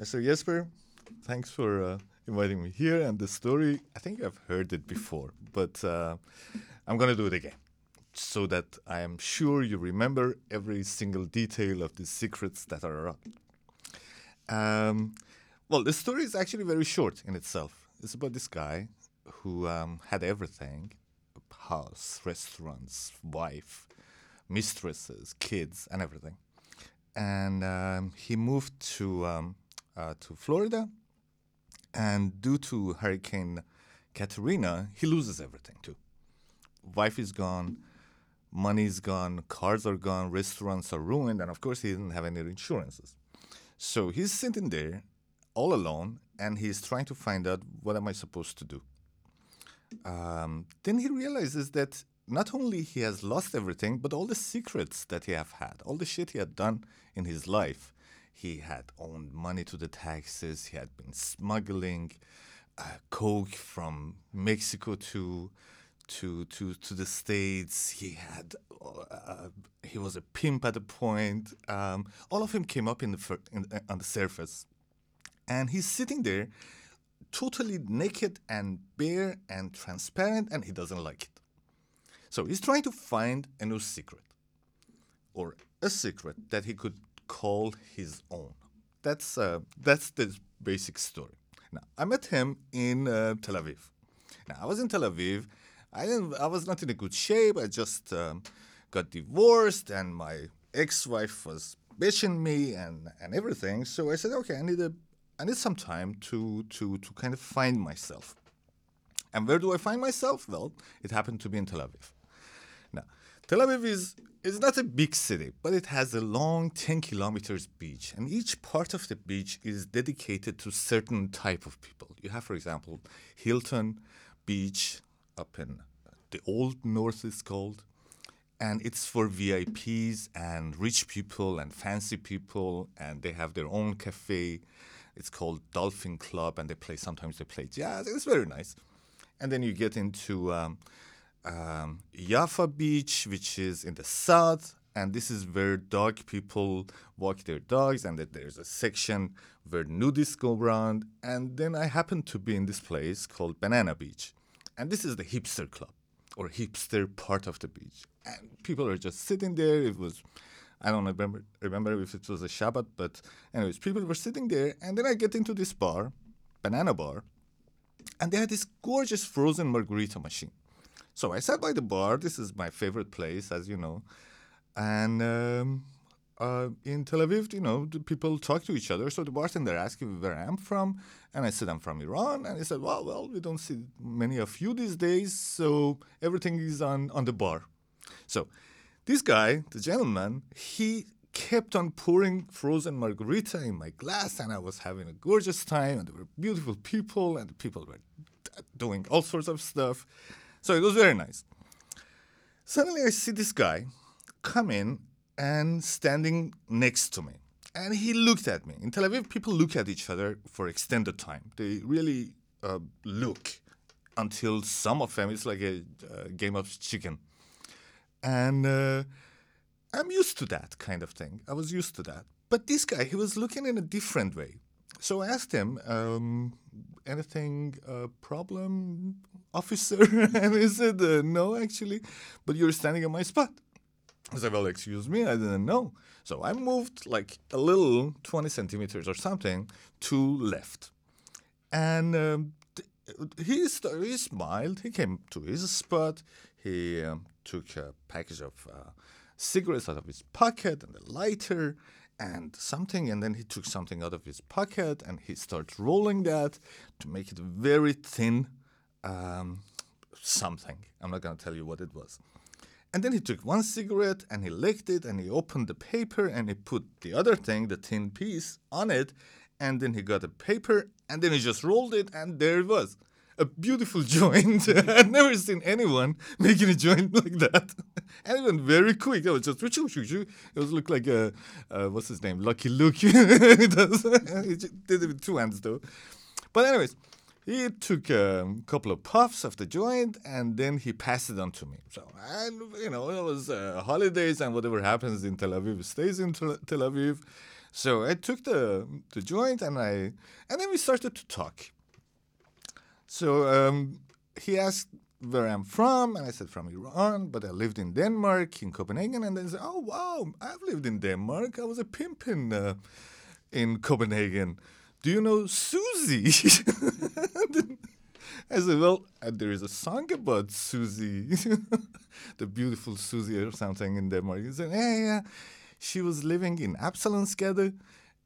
Mr. Jesper, thanks for inviting me here. And the story, I think I've heard it before, but I'm going to do it again so that I am sure you remember every single detail of the secrets that are around. Well, the story is actually very short in itself. It's about this guy who had everything, a house, restaurants, wife, mistresses, kids, and everything. And he moved to Florida, and due to Hurricane Katrina, he loses everything too. Wife is gone, money is gone, cars are gone, restaurants are ruined, and of course he didn't have any insurances. So he's sitting there all alone, and he's trying to find out, what am I supposed to do? Then he realizes that not only he has lost everything, but all the secrets that he have had, all the shit he had done in his life. He had owed money to the taxes. He had been smuggling coke from Mexico to the States. He had he was a pimp at a point. All of him came up on the surface, and he's sitting there, totally naked and bare and transparent, and he doesn't like it. So he's trying to find a new secret, or a secret that he could call his own. That's the basic story. Now, I met him in Tel Aviv. Now, I was in Tel Aviv. I was not in a good shape. I just got divorced, and my ex-wife was bitching me and everything. So I said, okay, I need some time to kind of find myself. And where do I find myself? Well, it happened to be in Tel Aviv. Now, Tel Aviv is not a big city, but it has a long 10 kilometers beach. And each part of the beach is dedicated to certain type of people. You have, for example, Hilton Beach up in the Old North, it's called. And it's for VIPs and rich people and fancy people. And they have their own cafe. It's called Dolphin Club. And sometimes they play jazz. It's very nice. And then you get into Yafa Beach, which is in the south, and this is where dog people walk their dogs, and there's a section where nudists go around. And then I happen to be in this place called Banana Beach, and this is the hipster club, or hipster part of the beach. And people are just sitting there. It was, I don't remember if it was a Shabbat, but anyways, people were sitting there. And then I get into this bar, Banana Bar, and they had this gorgeous frozen margarita machine. So I sat by the bar. This is my favorite place, as you know. And in Tel Aviv, the people talk to each other. So the bartender asked me where I am from. And I said, I'm from Iran. And he said, well, we don't see many of you these days. So everything is on the bar. So this guy, the gentleman, he kept on pouring frozen margarita in my glass, and I was having a gorgeous time, and there were beautiful people, and the people were doing all sorts of stuff. So it was very nice. Suddenly I see this guy come in and standing next to me, and he looked at me. In Tel Aviv, people look at each other for extended time. They really look until some of them, it's like a game of chicken. And I'm used to that kind of thing. I was used to that. But this guy, he was looking in a different way. So I asked him, anything problem, officer? And he said, no, actually, but you're standing on my spot. I said, well, excuse me, I didn't know. So I moved like a little 20 centimeters or something to left. And he smiled. He came to his spot. He took a package of cigarettes out of his pocket and a lighter and something, and then he took something out of his pocket and he starts rolling that to make it very thin something. I'm not going to tell you what it was. And then he took one cigarette and he licked it and he opened the paper and he put the other thing, the thin piece, on it, and then he got a paper and then he just rolled it, and there it was. A beautiful joint. I've never seen anyone making a joint like that. And it went very quick. It was just, it was looked like a, what's his name? Lucky Luke. He did it with two hands though. But anyways, he took a couple of puffs of the joint and then he passed it on to me. So, and, it was holidays, and whatever happens in Tel Aviv stays in Tel Aviv. So I took the joint and then we started to talk. So he asked where I'm from, and I said from Iran, but I lived in Denmark, in Copenhagen. And then he said, oh, wow, I've lived in Denmark. I was a pimp in Copenhagen. Do you know Susie? I said, well, there is a song about Susie, the beautiful Susie or something in Denmark. He said, yeah, she was living in Absalom's Gather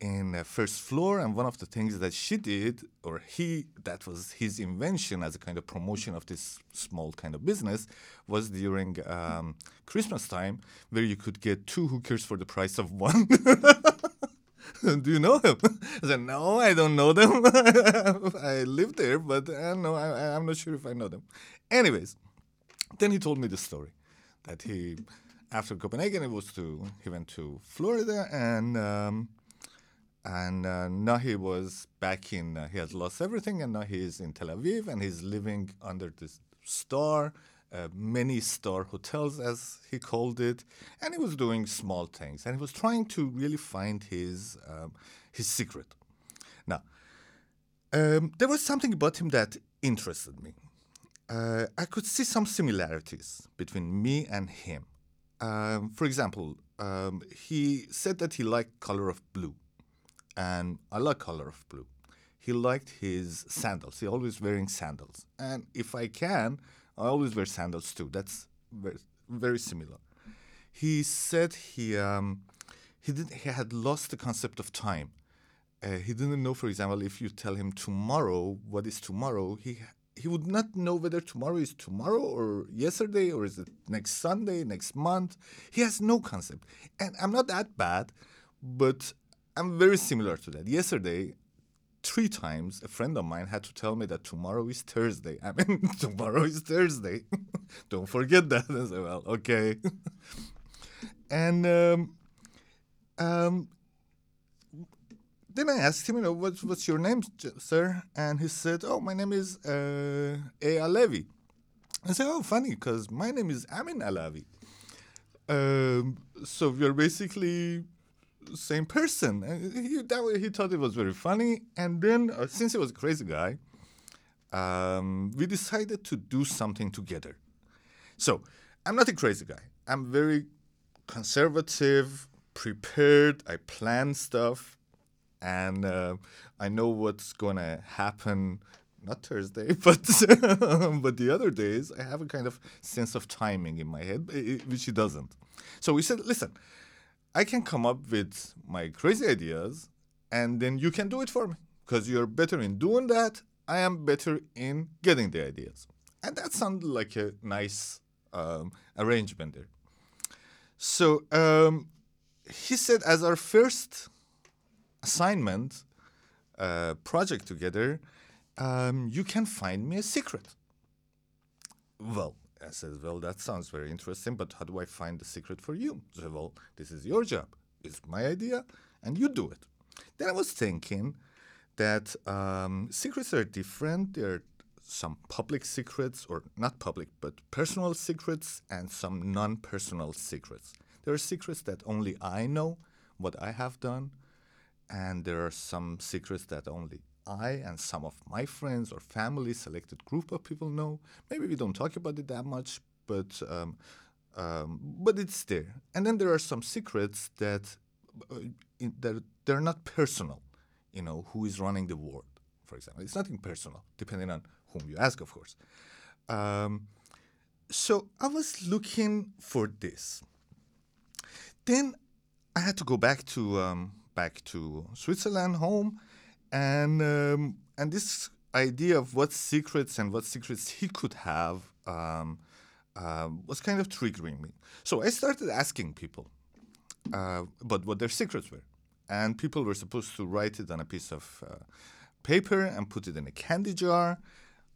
in the first floor, and one of the things that she did, or that was his invention as a kind of promotion of this small kind of business, was during Christmas time, where you could get 2 hookers for the price of 1. Do you know him? I said, no, I don't know them. I live there, but I don't know. I'm not sure if I know them. Anyways, then he told me the story that he, after Copenhagen, he went to Florida, and now he was back in. He has lost everything, and now he is in Tel Aviv, and he's living under this star, many-star hotels, as he called it, and he was doing small things, and he was trying to really find his secret. Now, there was something about him that interested me. I could see some similarities between me and him. For example, he said that he liked color of blue, and I like color of blue. He liked his sandals. He always wearing sandals, and if I can, I always wear sandals too. That's very, very similar. He said he had lost the concept of time. He didn't know, for example, if you tell him tomorrow, what is tomorrow? He would not know whether tomorrow is tomorrow or yesterday or is it next Sunday, next month. He has no concept. And I'm not that bad, but I'm very similar to that. Yesterday, 3 times a friend of mine had to tell me that tomorrow is Thursday. I mean, tomorrow is Thursday. Don't forget that. I said, well, okay. And then I asked him, what's your name, sir? And he said, oh, my name is Alevi. I said, oh, funny, because my name is Amin Alevi. So we're basically same person. And he thought it was very funny. And then, since he was a crazy guy, we decided to do something together. So, I'm not a crazy guy. I'm very conservative, prepared. I plan stuff. And I know what's going to happen, not Thursday, but the other days. I have a kind of sense of timing in my head, which he doesn't. So we said, listen, I can come up with my crazy ideas, and then you can do it for me, because you're better in doing that. I am better in getting the ideas. And that sounded like a nice arrangement there. So he said, as our first assignment, project together, you can find me a secret. Well, I said, well, that sounds very interesting, but how do I find the secret for you? I said, well, this is your job. It's my idea, and you do it. Then I was thinking that secrets are different. There are some public secrets, or not public, but personal secrets, and some non-personal secrets. There are secrets that only I know what I have done, and there are some secrets that only I and some of my friends or family, selected group of people know. Maybe we don't talk about it that much, but it's there. And then there are some secrets that they're not personal. You know, who is running the world, for example. It's nothing personal, depending on whom you ask, of course. So I was looking for this. Then I had to go back to Switzerland, home. And this idea of what secrets he could have was kind of triggering me. So I started asking people about what their secrets were. And people were supposed to write it on a piece of paper and put it in a candy jar,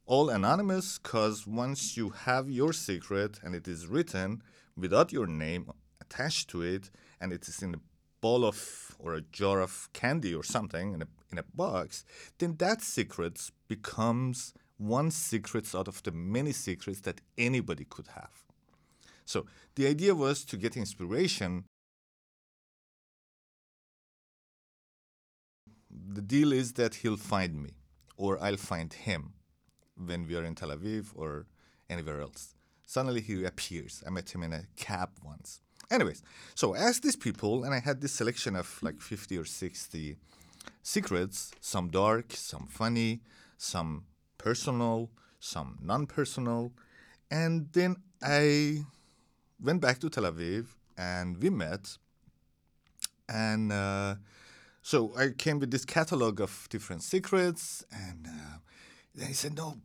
all anonymous, because once you have your secret and it is written without your name attached to it, and it is in a ball of, or a jar of candy or something in a box, then that secret becomes one secret out of the many secrets that anybody could have. So the idea was to get inspiration the deal is that he'll find me, or I'll find him when we are in Tel Aviv or anywhere else. Suddenly he reappears. I met him in a cab once. Anyways, so I asked these people, and I had this selection of like 50 or 60 secrets, some dark, some funny, some personal, some non-personal. And then I went back to Tel Aviv, and we met. And so I came with this catalog of different secrets, and they said, no,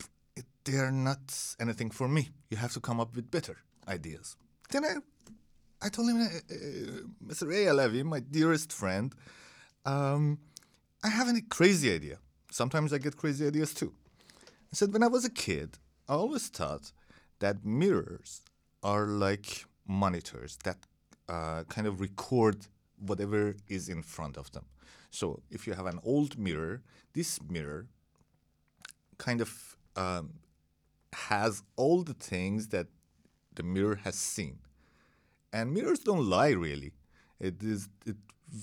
they are not anything for me. You have to come up with better ideas. Then I told him, Mr. Alevi, my dearest friend, I have a crazy idea. Sometimes I get crazy ideas too. I said, when I was a kid, I always thought that mirrors are like monitors that kind of record whatever is in front of them. So if you have an old mirror, this mirror kind of has all the things that the mirror has seen. And mirrors don't lie, really.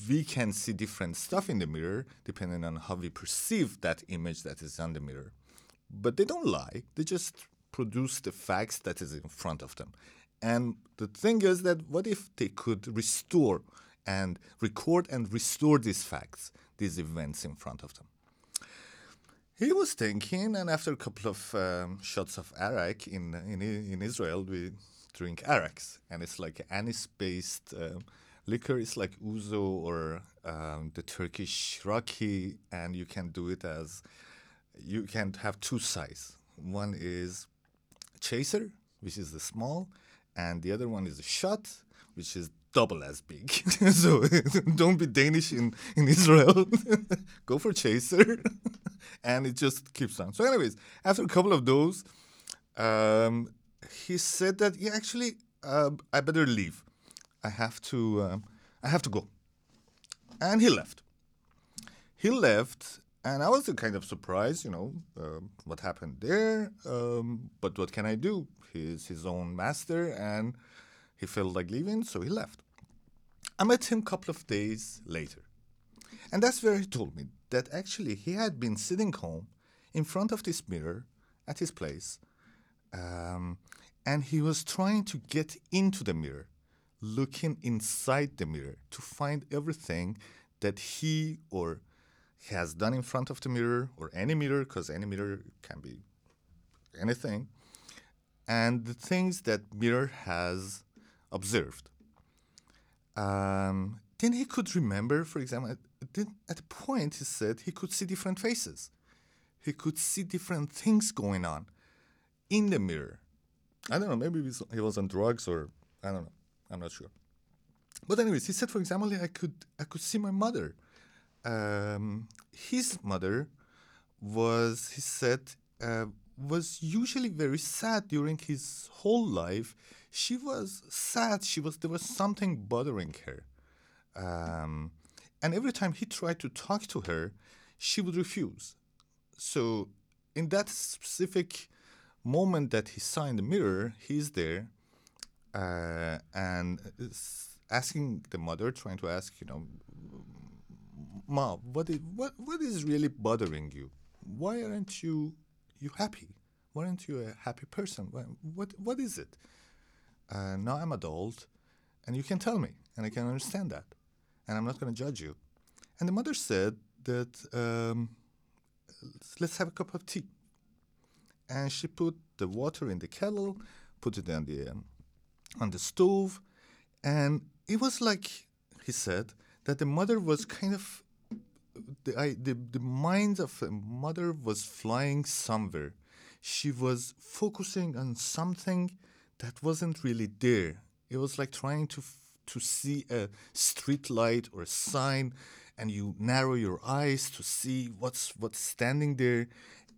We can see different stuff in the mirror depending on how we perceive that image that is on the mirror. But they don't lie. They just produce the facts that is in front of them. And the thing is that what if they could restore and record and restore these facts, these events in front of them? He was thinking, and after a couple of shots of Arak in Israel, we drink Araks, and it's like anise-based liquor. It's like ouzo or the Turkish rakı, and you can do it as, you can have two size. One is chaser, which is the small, and the other one is a shot, which is double as big. So don't be Danish in Israel. Go for chaser. And it just keeps on. So anyways, after a couple of those, he said that, yeah, actually, I better leave. I have to go. And he left. And I was kind of surprised, what happened there. But what can I do? He is his own master, and he felt like leaving, so he left. I met him a couple of days later. And that's where he told me that actually he had been sitting home in front of this mirror at his place, and he was trying to get into the mirror, looking inside the mirror to find everything that he or has done in front of the mirror, or any mirror, because any mirror can be anything, and the things that mirror has observed. Then he could remember, for example, at a point he said he could see different faces. He could see different things going on in the mirror. I don't know, maybe he was on drugs, or I don't know. I'm not sure. But anyways, he said, for example, I could see my mother. His mother was, he said, was usually very sad during his whole life. She was sad. There was something bothering her. And every time he tried to talk to her, she would refuse. So in that specific moment that he saw in the mirror, he's there and asking the mother, trying to ask, Ma, what is really bothering you? Why aren't you happy? Why aren't you a happy person? What is it? Now I'm adult, and you can tell me, and I can understand that, and I'm not going to judge you. And the mother said that let's have a cup of tea. And she put the water in the kettle, put it on the stove, and it was like, he said, that the mother was kind of, the mind of the mother was flying somewhere. She was focusing on something that wasn't really there. It was like trying to see a street light or a sign, and you narrow your eyes to see what's standing there.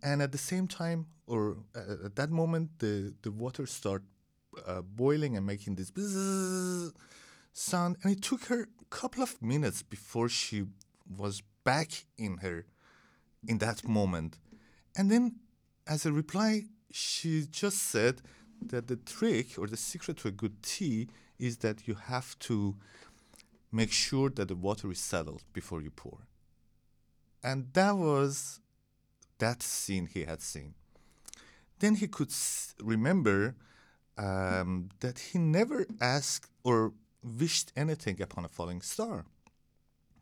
And at the same time, or at that moment, the water started boiling and making this bzzz sound. And it took her a couple of minutes before she was back in that moment. And then as a reply, she just said that the trick or the secret to a good tea is that you have to make sure that the water is settled before you pour. And that was that scene he had seen. Then he could remember that he never asked or wished anything upon a falling star.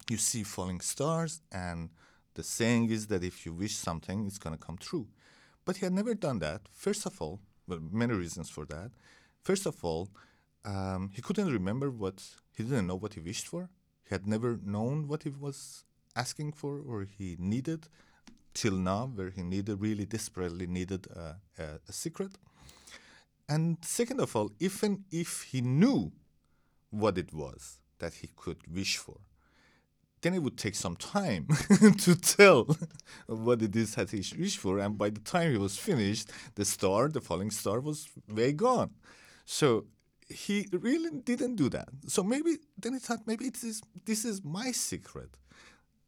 You see falling stars, and the saying is that if you wish something, it's going to come true. But he had never done that. First of all, well, many reasons for that. First of all, he couldn't remember he didn't know what he wished for. He had never known what he was asking for or he needed till now, where he really desperately needed a secret. And second of all, even if he knew what it was that he could wish for, then it would take some time to tell what it is that he wished for. And by the time he was finished, the falling star was way gone. So he really didn't do that. So maybe then he thought, maybe this is my secret,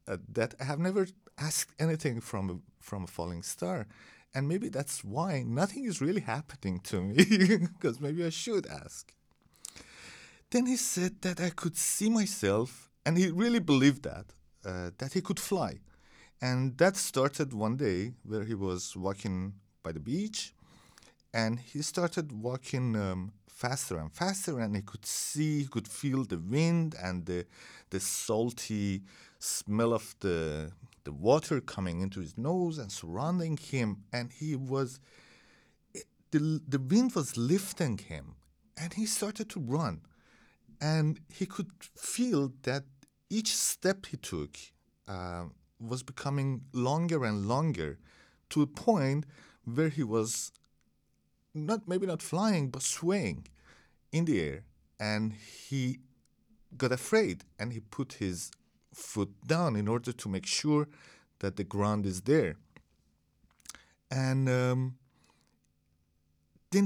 that I have never asked anything from a falling star. And maybe that's why nothing is really happening to me, because maybe I should ask. Then he said that I could see myself, and he really believed that he could fly. And that started one day where he was walking by the beach, and he started walking faster and faster, and he could feel the wind and the salty smell of the water coming into his nose and surrounding him. And the wind was lifting him, and he started to run. And he could feel that each step he took was becoming longer and longer, to a point where he was not flying, but swaying in the air. And he got afraid, and he put his foot down in order to make sure that the ground is there. And then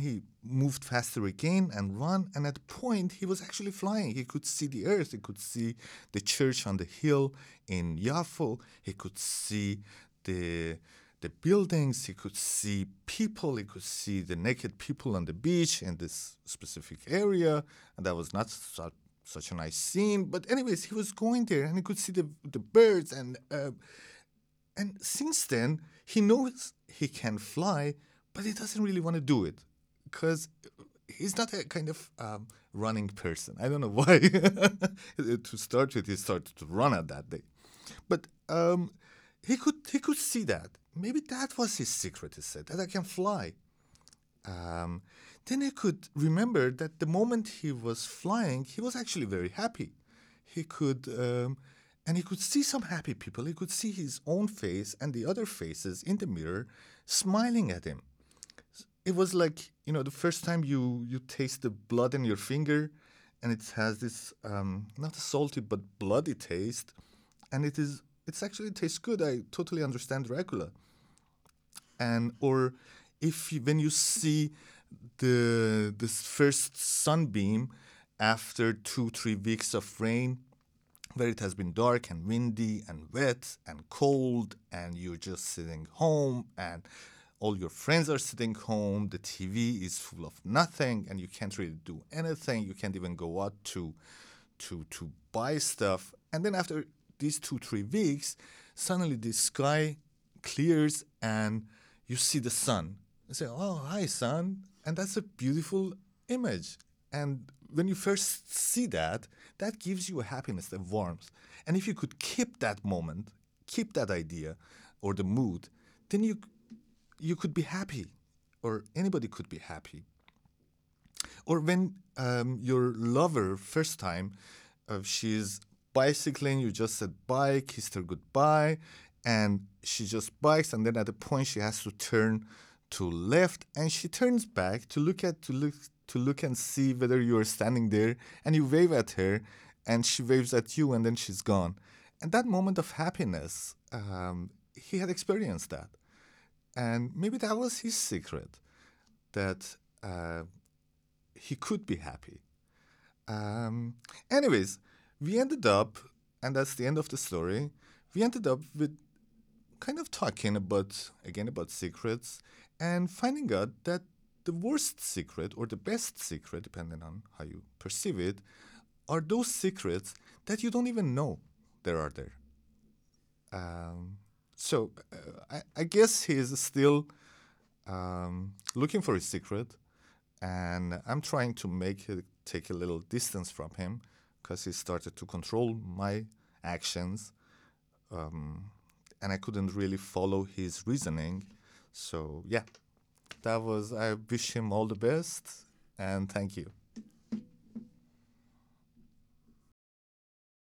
he moved faster again and ran, and at a point he was actually flying. He could see the earth, he could see the church on the hill in Jaffa, he could see the buildings, he could see people, he could see the naked people on the beach in this specific area, and that was not such a nice scene. But anyways, he was going there, and he could see the birds, and since then he knows he can fly, but he doesn't really want to do it, because he's not a kind of running person. I don't know why. To start with, he started to run at that day. But he could see that. Maybe that was his secret, he said, that I can fly. Then he could remember that the moment he was flying, he was actually very happy. And he could see some happy people. He could see his own face and the other faces in the mirror smiling at him. It was like, the first time you taste the blood in your finger, and it has this, not a salty, but bloody taste. And it actually tastes good. I totally understand Dracula. Or when you see the first sunbeam after 2-3 weeks of rain, where it has been dark and windy and wet and cold, and you're just sitting home, and all your friends are sitting home, the TV is full of nothing, and you can't really do anything. You can't even go out to buy stuff. And then after these 2-3 weeks, suddenly the sky clears and you see the sun. You say, oh, hi, sun. And that's a beautiful image. And when you first see that, that gives you a happiness, a warmth. And if you could keep that moment, keep that idea or the mood, then you could be happy, or anybody could be happy. Or when your lover, first time, she's bicycling, you just said bye, kissed her goodbye, and she just bikes, and then at a point she has to turn to left, and she turns back to look and see whether you are standing there, and you wave at her, and she waves at you, and then she's gone. And that moment of happiness, he had experienced that. And maybe that was his secret, that he could be happy. Anyways, we ended up, and that's the end of the story, we ended up with kind of talking about secrets, and finding out that the worst secret or the best secret, depending on how you perceive it, are those secrets that you don't even know they are there. So I guess he's still looking for his secret, and I'm trying to make it take a little distance from him because he started to control my actions, and I couldn't really follow his reasoning. So yeah, that was, I wish him all the best, and thank you.